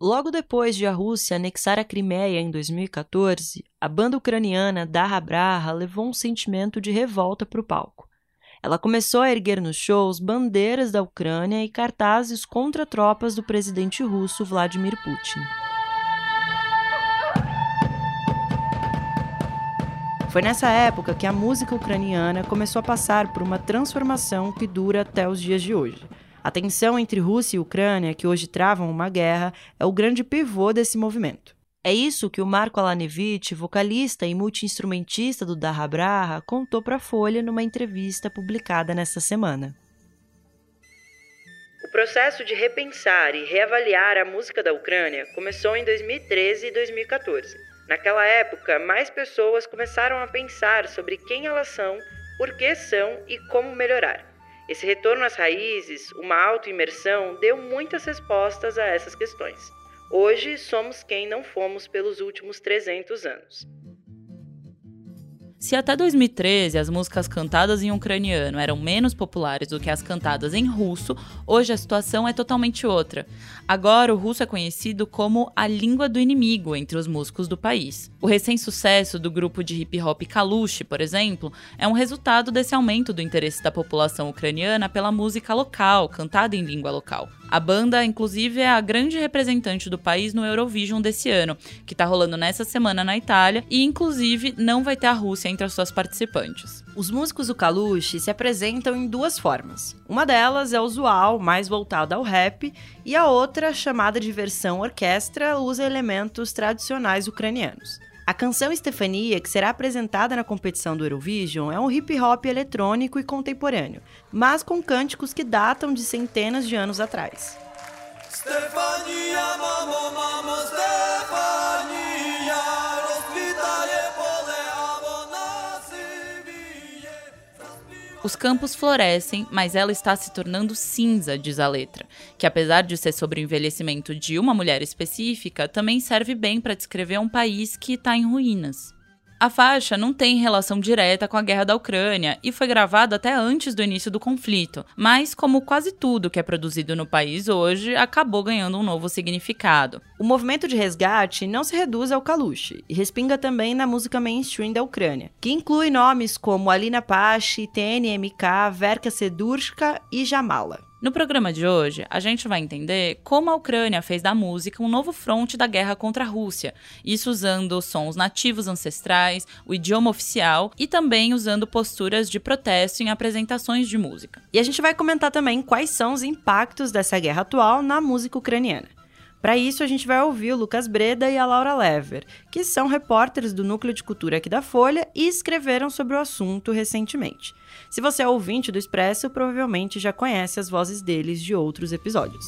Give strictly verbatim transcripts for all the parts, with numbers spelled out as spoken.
Logo depois de a Rússia anexar a Crimeia em dois mil e quatorze, a banda ucraniana DakhaBrakha levou um sentimento de revolta para o palco. Ela começou a erguer nos shows bandeiras da Ucrânia e cartazes contra tropas do presidente russo Vladimir Putin. Foi nessa época que a música ucraniana começou a passar por uma transformação que dura até os dias de hoje. A tensão entre Rússia e Ucrânia, que hoje travam uma guerra, é o grande pivô desse movimento. É isso que o Marco Alanevich, vocalista e multi-instrumentista do DakhaBrakha, contou para a Folha numa entrevista publicada nesta semana. O processo de repensar e reavaliar a música da Ucrânia começou em dois mil e treze e dois mil e quatorze. Naquela época, mais pessoas começaram a pensar sobre quem elas são, por que são e como melhorar. Esse retorno às raízes, uma auto-imersão, deu muitas respostas a essas questões. Hoje, somos quem não fomos pelos últimos trezentos anos. Se até dois mil e treze as músicas cantadas em ucraniano eram menos populares do que as cantadas em russo, hoje a situação é totalmente outra. Agora o russo é conhecido como a língua do inimigo entre os músicos do país. O recém-sucesso do grupo de hip-hop Kalush, por exemplo, é um resultado desse aumento do interesse da população ucraniana pela música local, cantada em língua local. A banda, inclusive, é a grande representante do país no Eurovision desse ano, que está rolando nessa semana na Itália e, inclusive, não vai ter a Rússia entre as suas participantes. Os músicos do Kalush se apresentam em duas formas. Uma delas é usual, mais voltada ao rap, e a outra, chamada de versão orquestra, usa elementos tradicionais ucranianos. A canção Estefania, que será apresentada na competição do Eurovision, é um hip-hop eletrônico e contemporâneo, mas com cânticos que datam de centenas de anos atrás. Os campos florescem, mas ela está se tornando cinza, diz a letra, que apesar de ser sobre o envelhecimento de uma mulher específica, também serve bem para descrever um país que está em ruínas. A faixa não tem relação direta com a guerra da Ucrânia e foi gravada até antes do início do conflito, mas como quase tudo que é produzido no país hoje, acabou ganhando um novo significado. O movimento de resgate não se reduz ao Kalush e respinga também na música mainstream da Ucrânia, que inclui nomes como Alina Pash, T N M K, Verka Serduchka e Jamala. No programa de hoje, a gente vai entender como a Ucrânia fez da música um novo fronte da guerra contra a Rússia, isso usando sons nativos ancestrais, o idioma oficial e também usando posturas de protesto em apresentações de música. E a gente vai comentar também quais são os impactos dessa guerra atual na música ucraniana. Para isso, a gente vai ouvir o Lucas Breda e a Laura Lever, que são repórteres do Núcleo de Cultura aqui da Folha e escreveram sobre o assunto recentemente. Se você é ouvinte do Expresso, provavelmente já conhece as vozes deles de outros episódios.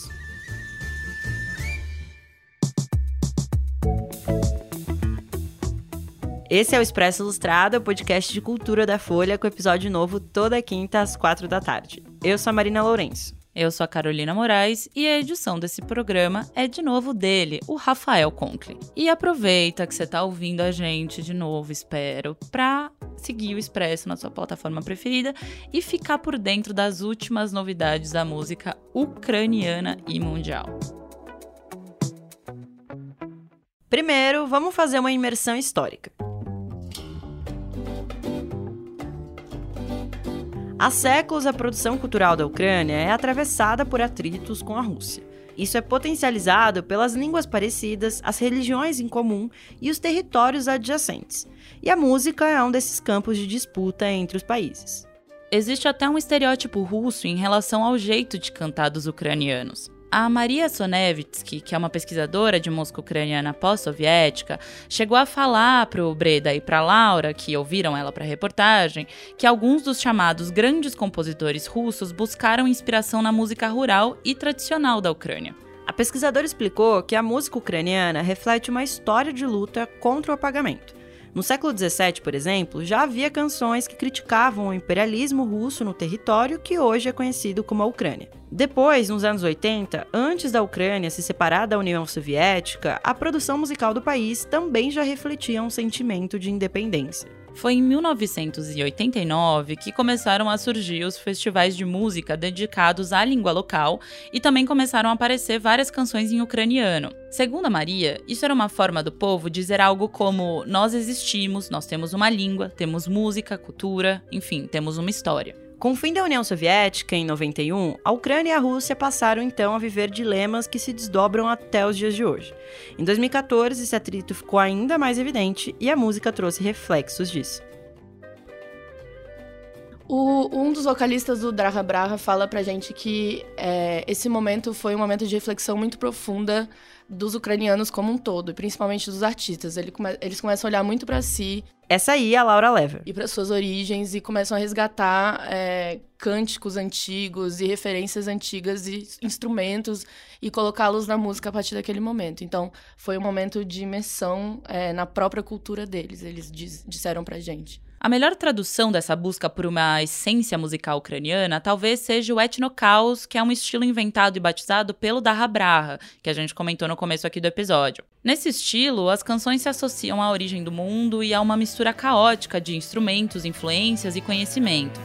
Esse é o Expresso Ilustrado, o podcast de cultura da Folha, com episódio novo toda quinta às quatro da tarde. Eu sou a Marina Lourenço. Eu sou a Carolina Moraes e a edição desse programa é de novo dele, o Rafael Conkle. E aproveita que você tá ouvindo a gente de novo, espero, pra seguir o Expresso na sua plataforma preferida e ficar por dentro das últimas novidades da música ucraniana e mundial. Primeiro, vamos fazer uma imersão histórica. Há séculos, a produção cultural da Ucrânia é atravessada por atritos com a Rússia. Isso é potencializado pelas línguas parecidas, as religiões em comum e os territórios adjacentes. E a música é um desses campos de disputa entre os países. Existe até um estereótipo russo em relação ao jeito de cantar dos ucranianos. A Maria Sonevitsky, que é uma pesquisadora de música ucraniana pós-soviética, chegou a falar para o Breda e para a Laura, que ouviram ela para a reportagem, que alguns dos chamados grandes compositores russos buscaram inspiração na música rural e tradicional da Ucrânia. A pesquisadora explicou que a música ucraniana reflete uma história de luta contra o apagamento. No século dezessete, por exemplo, já havia canções que criticavam o imperialismo russo no território que hoje é conhecido como a Ucrânia. Depois, nos anos oitenta, antes da Ucrânia se separar da União Soviética, a produção musical do país também já refletia um sentimento de independência. Foi em mil novecentos e oitenta e nove que começaram a surgir os festivais de música dedicados à língua local e também começaram a aparecer várias canções em ucraniano. Segundo a Maria, isso era uma forma do povo dizer algo como nós existimos, nós temos uma língua, temos música, cultura, enfim, temos uma história. Com o fim da União Soviética, em noventa e um, a Ucrânia e a Rússia passaram então a viver dilemas que se desdobram até os dias de hoje. Em dois mil e quatorze, esse atrito ficou ainda mais evidente e a música trouxe reflexos disso. O, um dos vocalistas do DakhaBrakha fala pra gente que é, esse momento foi um momento de reflexão muito profunda dos ucranianos como um todo, principalmente dos artistas. Eles, come- eles começam a olhar muito pra si. Essa aí é a Laura Lever. E para suas origens, e começam a resgatar é, cânticos antigos e referências antigas e instrumentos e colocá-los na música a partir daquele momento. Então, foi um momento de imersão é, na própria cultura deles, eles diz- disseram pra gente. A melhor tradução dessa busca por uma essência musical ucraniana talvez seja o etnocaos, que é um estilo inventado e batizado pelo DakhaBrakha, que a gente comentou no começo aqui do episódio. Nesse estilo, as canções se associam à origem do mundo e a uma mistura caótica de instrumentos, influências e conhecimento.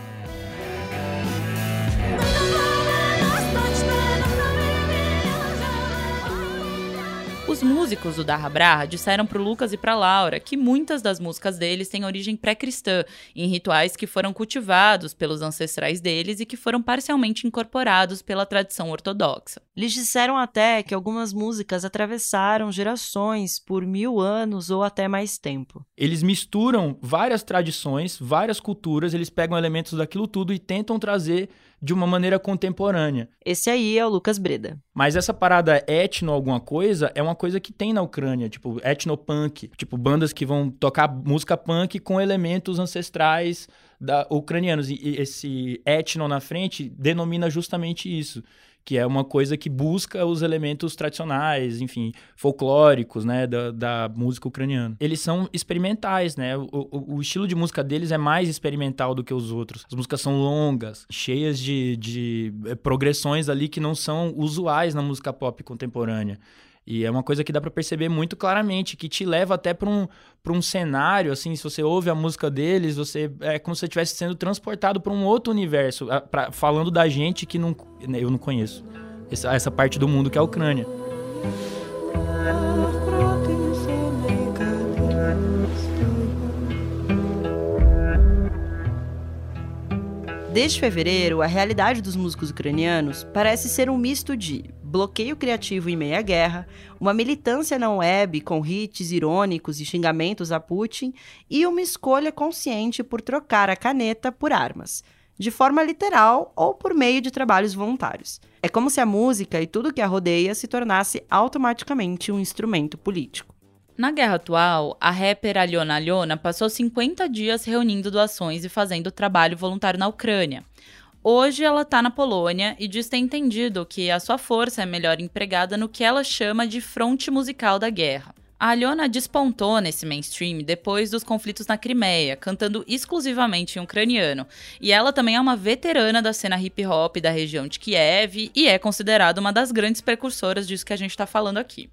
Os músicos do DakhaBrakha disseram pro Lucas e pra Laura que muitas das músicas deles têm origem pré-cristã, em rituais que foram cultivados pelos ancestrais deles e que foram parcialmente incorporados pela tradição ortodoxa. Eles disseram até que algumas músicas atravessaram gerações por mil anos ou até mais tempo. Eles misturam várias tradições, várias culturas, eles pegam elementos daquilo tudo e tentam trazer de uma maneira contemporânea. Esse aí é o Lucas Breda. Mas essa parada etno alguma coisa é uma coisa que tem na Ucrânia, tipo etnopunk, tipo bandas que vão tocar música punk com elementos ancestrais da, ucranianos. E esse etno na frente denomina justamente isso, que é uma coisa que busca os elementos tradicionais, enfim, folclóricos, né, da, da música ucraniana. Eles são experimentais, né, o, o, o estilo de música deles é mais experimental do que os outros. As músicas são longas, cheias de, de progressões ali que não são usuais na música pop contemporânea. E é uma coisa que dá pra perceber muito claramente, que te leva até pra um, pra um cenário, assim, se você ouve a música deles, você é como se você estivesse sendo transportado pra um outro universo, pra, falando da gente que não, eu não conheço, essa, essa parte do mundo que é a Ucrânia. Desde fevereiro, a realidade dos músicos ucranianos parece ser um misto de bloqueio criativo em meio à guerra, uma militância na web com hits irônicos e xingamentos a Putin e uma escolha consciente por trocar a caneta por armas, de forma literal ou por meio de trabalhos voluntários. É como se a música e tudo que a rodeia se tornasse automaticamente um instrumento político. Na guerra atual, a rapper Alyona Alyona passou cinquenta dias reunindo doações e fazendo trabalho voluntário na Ucrânia. Hoje ela está na Polônia e diz ter entendido que a sua força é melhor empregada no que ela chama de fronte musical da guerra. A Alyona despontou nesse mainstream depois dos conflitos na Crimeia, cantando exclusivamente em ucraniano. E ela também é uma veterana da cena hip-hop da região de Kiev e é considerada uma das grandes precursoras disso que a gente está falando aqui.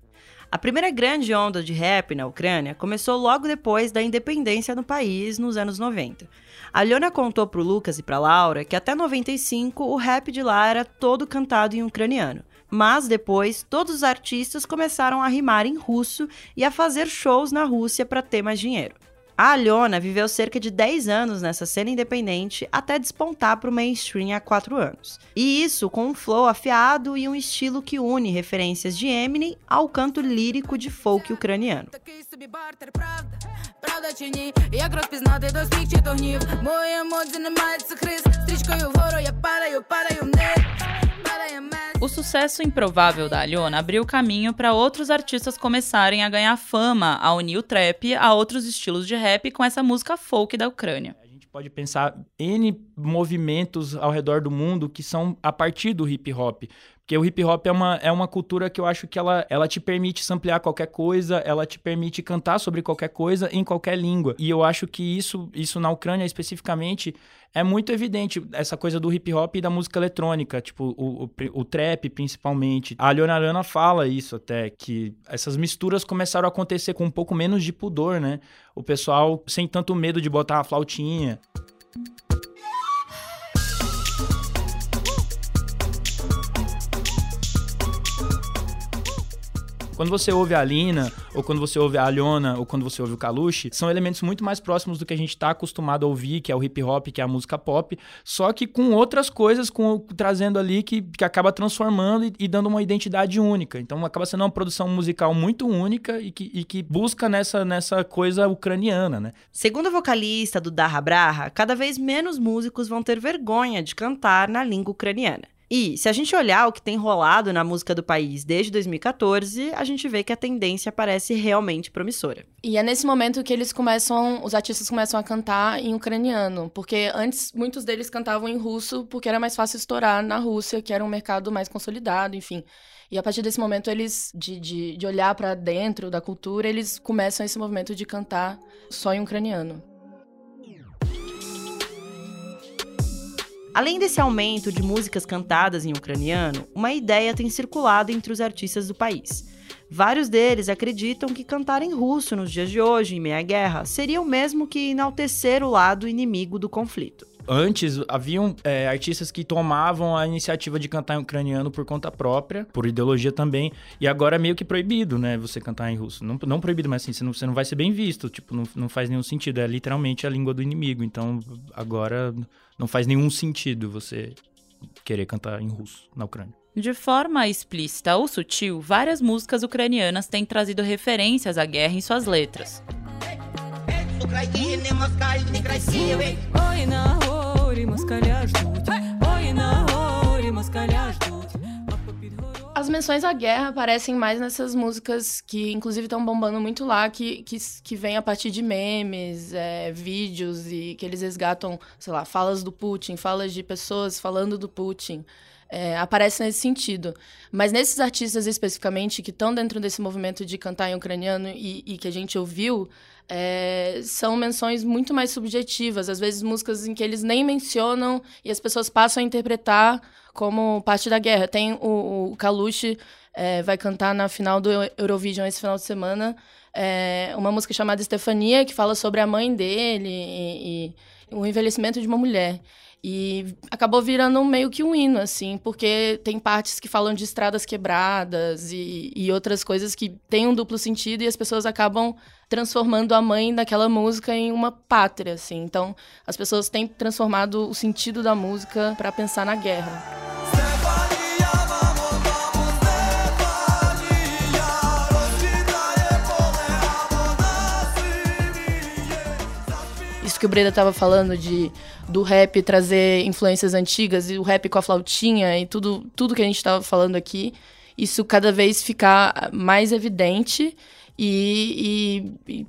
A primeira grande onda de rap na Ucrânia começou logo depois da independência do país, nos anos noventa. A Alyona contou pro Lucas e pra Laura que até noventa e cinco o rap de lá era todo cantado em ucraniano. Mas depois, todos os artistas começaram a rimar em russo e a fazer shows na Rússia para ter mais dinheiro. A Alyona viveu cerca de dez anos nessa cena independente até despontar para o mainstream há quatro anos. E isso com um flow afiado e um estilo que une referências de Eminem ao canto lírico de folk ucraniano. O sucesso improvável da Alyona abriu caminho para outros artistas começarem a ganhar fama, a unir o trap a outros estilos de rap com essa música folk da Ucrânia. A gente pode pensar N movimentos ao redor do mundo que são a partir do hip hop. Porque o hip hop é uma, é uma cultura que eu acho que ela, ela te permite samplear qualquer coisa, ela te permite cantar sobre qualquer coisa em qualquer língua. E eu acho que isso, isso na Ucrânia especificamente é muito evidente, essa coisa do hip hop e da música eletrônica, tipo o, o, o trap principalmente. A Alyona Alyona fala isso até, que essas misturas começaram a acontecer com um pouco menos de pudor, né? O pessoal sem tanto medo de botar uma flautinha. Quando você ouve a Alina, ou quando você ouve a Alyona, ou quando você ouve o Kalush, são elementos muito mais próximos do que a gente tá acostumado a ouvir, que é o hip hop, que é a música pop, só que com outras coisas, com, trazendo ali que, que acaba transformando e, e dando uma identidade única. Então acaba sendo uma produção musical muito única e que, e que busca nessa, nessa coisa ucraniana, né? Segundo o vocalista do DakhaBrakha, cada vez menos músicos vão ter vergonha de cantar na língua ucraniana. E, se a gente olhar o que tem rolado na música do país desde dois mil e quatorze, a gente vê que a tendência parece realmente promissora. E é nesse momento que eles começam, os artistas começam a cantar em ucraniano, porque antes muitos deles cantavam em russo, porque era mais fácil estourar na Rússia, que era um mercado mais consolidado, enfim. E a partir desse momento, eles, de, de, de olhar para dentro da cultura, eles começam esse movimento de cantar só em ucraniano. Além desse aumento de músicas cantadas em ucraniano, uma ideia tem circulado entre os artistas do país. Vários deles acreditam que cantar em russo nos dias de hoje, em meia guerra, seria o mesmo que enaltecer o lado inimigo do conflito. Antes, haviam é, artistas que tomavam a iniciativa de cantar em ucraniano por conta própria, por ideologia também, e agora é meio que proibido, né, você cantar em russo. Não, não proibido, mas assim, você não, você não vai ser bem visto, tipo, não, não faz nenhum sentido, é literalmente a língua do inimigo, então agora não faz nenhum sentido você querer cantar em russo na Ucrânia. De forma explícita ou sutil, várias músicas ucranianas têm trazido referências à guerra em suas letras. As menções à guerra aparecem mais nessas músicas que, inclusive, estão bombando muito lá, que, que, que vem a partir de memes, é, vídeos, e que eles resgatam, sei lá, falas do Putin, falas de pessoas falando do Putin. É, aparece nesse sentido. Mas nesses artistas especificamente que estão dentro desse movimento de cantar em ucraniano e, e que a gente ouviu, é, são menções muito mais subjetivas, às vezes músicas em que eles nem mencionam e as pessoas passam a interpretar como parte da guerra. Tem o, o Kalush, é, vai cantar na final do Eurovision esse final de semana, é, uma música chamada Estefania, que fala sobre a mãe dele e, e o envelhecimento de uma mulher. E acabou virando meio que um hino, assim, porque tem partes que falam de estradas quebradas e, e outras coisas que têm um duplo sentido e as pessoas acabam transformando a mãe daquela música em uma pátria, assim. Então, as pessoas têm transformado o sentido da música para pensar na guerra. Que o Breda estava falando de, do rap trazer influências antigas e o rap com a flautinha e tudo, tudo que a gente estava falando aqui, isso cada vez ficar mais evidente e, e, e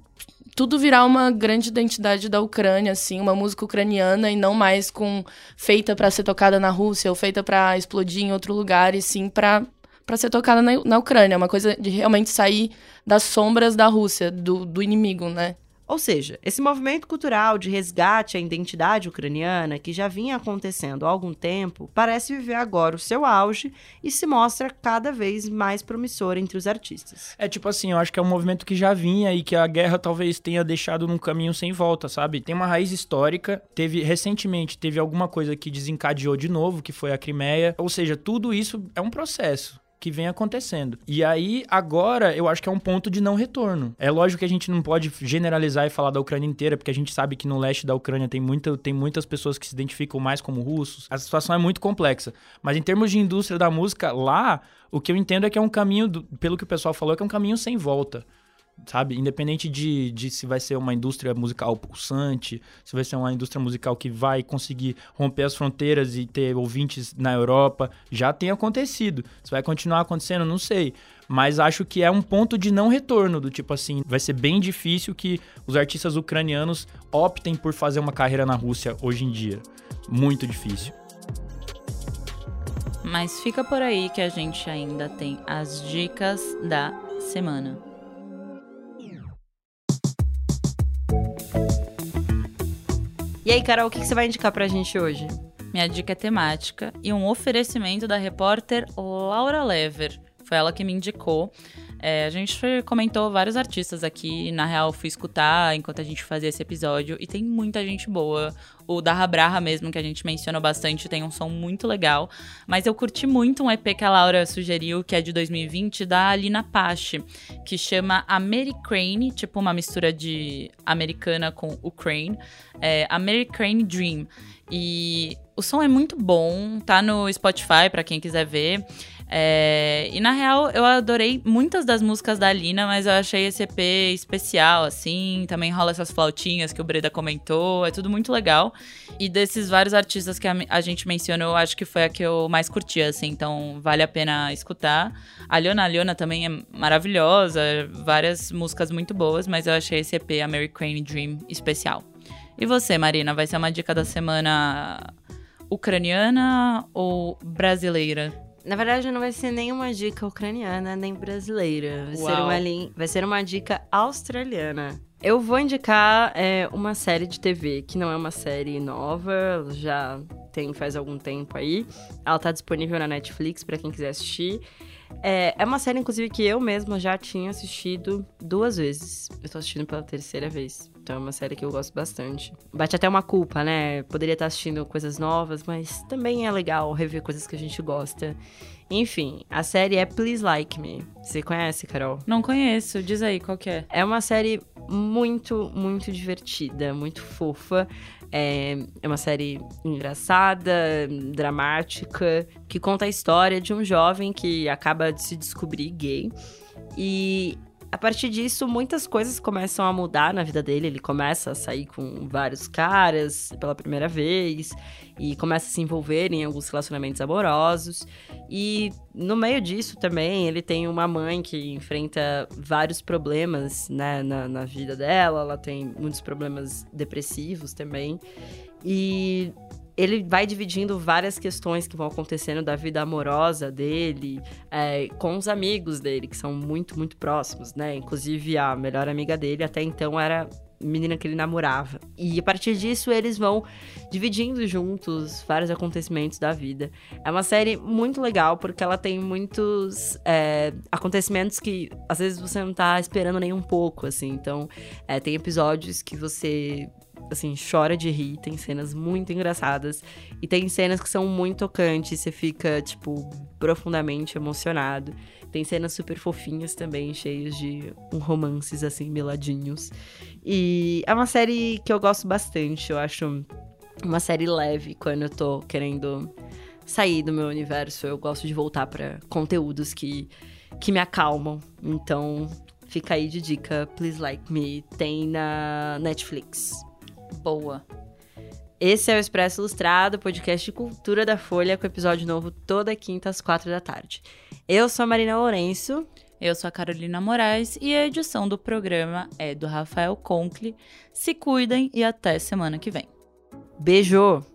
tudo virar uma grande identidade da Ucrânia, assim, uma música ucraniana e não mais com, feita para ser tocada na Rússia ou feita para explodir em outro lugar, e sim para para ser tocada na, na Ucrânia, uma coisa de realmente sair das sombras da Rússia, do, do inimigo, né? Ou seja, esse movimento cultural de resgate à identidade ucraniana, que já vinha acontecendo há algum tempo, parece viver agora o seu auge e se mostra cada vez mais promissor entre os artistas. É tipo assim, eu acho que é um movimento que já vinha e que a guerra talvez tenha deixado num caminho sem volta, sabe? Tem uma raiz histórica, teve recentemente teve alguma coisa que desencadeou de novo, que foi a Crimeia. Ou seja, tudo isso é um processo que vem acontecendo. E aí, agora, eu acho que é um ponto de não retorno. É lógico que a gente não pode generalizar e falar da Ucrânia inteira, porque a gente sabe que no leste da Ucrânia tem, muita, tem muitas pessoas que se identificam mais como russos. A situação é muito complexa. Mas em termos de indústria da música, lá, o que eu entendo é que é um caminho, do, pelo que o pessoal falou, é que é um caminho sem volta. Sabe? Independente de, de se vai ser uma indústria musical pulsante, se vai ser uma indústria musical que vai conseguir romper as fronteiras e ter ouvintes na Europa, já tem acontecido. Se vai continuar acontecendo, não sei. Mas acho que é um ponto de não retorno, do tipo assim, vai ser bem difícil que os artistas ucranianos optem por fazer uma carreira na Rússia hoje em dia. Muito difícil. Mas fica por aí que a gente ainda tem as dicas da semana. E aí, Carol, o que você vai indicar pra gente hoje? Minha dica é temática e um oferecimento da repórter Laura Lever. Foi ela que me indicou. É, a gente comentou vários artistas aqui, na real fui escutar enquanto a gente fazia esse episódio, e tem muita gente boa. O DakhaBrakha mesmo, que a gente mencionou bastante, tem um som muito legal, mas eu curti muito um E P que a Laura sugeriu, que é de dois mil e vinte, da Alina Pash, que chama AmeriCraine, tipo uma mistura de americana com Ukraine, é, AmeriCraine Dream, e o som é muito bom, tá no Spotify pra quem quiser ver. É, e na real eu adorei muitas das músicas da Alina, mas eu achei esse E P especial, assim, também rola essas flautinhas que o Breda comentou, é tudo muito legal. E desses vários artistas que a, a gente mencionou, eu acho que foi a que eu mais curti, assim, então vale a pena escutar. A Alyona Alyona também é maravilhosa, várias músicas muito boas, mas eu achei esse E P AmeriCraine Dream especial. E você, Marina, vai ser uma dica da semana ucraniana ou brasileira? Na verdade, não vai ser nenhuma dica ucraniana, nem brasileira. Vai ser, uma li... vai ser uma dica australiana. Eu vou indicar é, uma série de T V, que não é uma série nova, já tem faz algum tempo aí. Ela tá disponível na Netflix, pra quem quiser assistir. É, é uma série, inclusive, que eu mesma já tinha assistido duas vezes. Eu tô assistindo pela terceira vez. Então é uma série que eu gosto bastante. Bate até uma culpa, né? Poderia estar assistindo coisas novas, mas também é legal rever coisas que a gente gosta. Enfim, a série é Please Like Me. Você conhece, Carol? Não conheço. Diz aí, qual que é? É uma série muito, muito divertida, muito fofa. É uma série engraçada, dramática, que conta a história de um jovem que acaba de se descobrir gay. E a partir disso, muitas coisas começam a mudar na vida dele. Ele começa a sair com vários caras pela primeira vez e começa a se envolver em alguns relacionamentos amorosos. E no meio disso também, ele tem uma mãe que enfrenta vários problemas, né, na, na vida dela. Ela tem muitos problemas depressivos também. E ele vai dividindo várias questões que vão acontecendo da vida amorosa dele, é, com os amigos dele, que são muito, muito próximos, né? Inclusive, a melhor amiga dele até então era a menina que ele namorava. E a partir disso, eles vão dividindo juntos vários acontecimentos da vida. É uma série muito legal, porque ela tem muitos é, acontecimentos que, às vezes, você não tá esperando nem um pouco, assim. Então, é, tem episódios que você, assim, chora de rir, tem cenas muito engraçadas e tem cenas que são muito tocantes, você fica, tipo, profundamente emocionado. Tem cenas super fofinhas também, cheias de romances, assim, meladinhos. E é uma série que eu gosto bastante, eu acho uma série leve quando eu tô querendo sair do meu universo. Eu gosto de voltar pra conteúdos que, que me acalmam, então fica aí de dica, Please Like Me, tem na Netflix. Boa. Esse é o Expresso Ilustrado, podcast de cultura da Folha, com episódio novo toda quinta às quatro da tarde. Eu sou a Marina Lourenço. Eu sou a Carolina Moraes e a edição do programa é do Rafael Conkle. Se cuidem e até semana que vem. Beijo!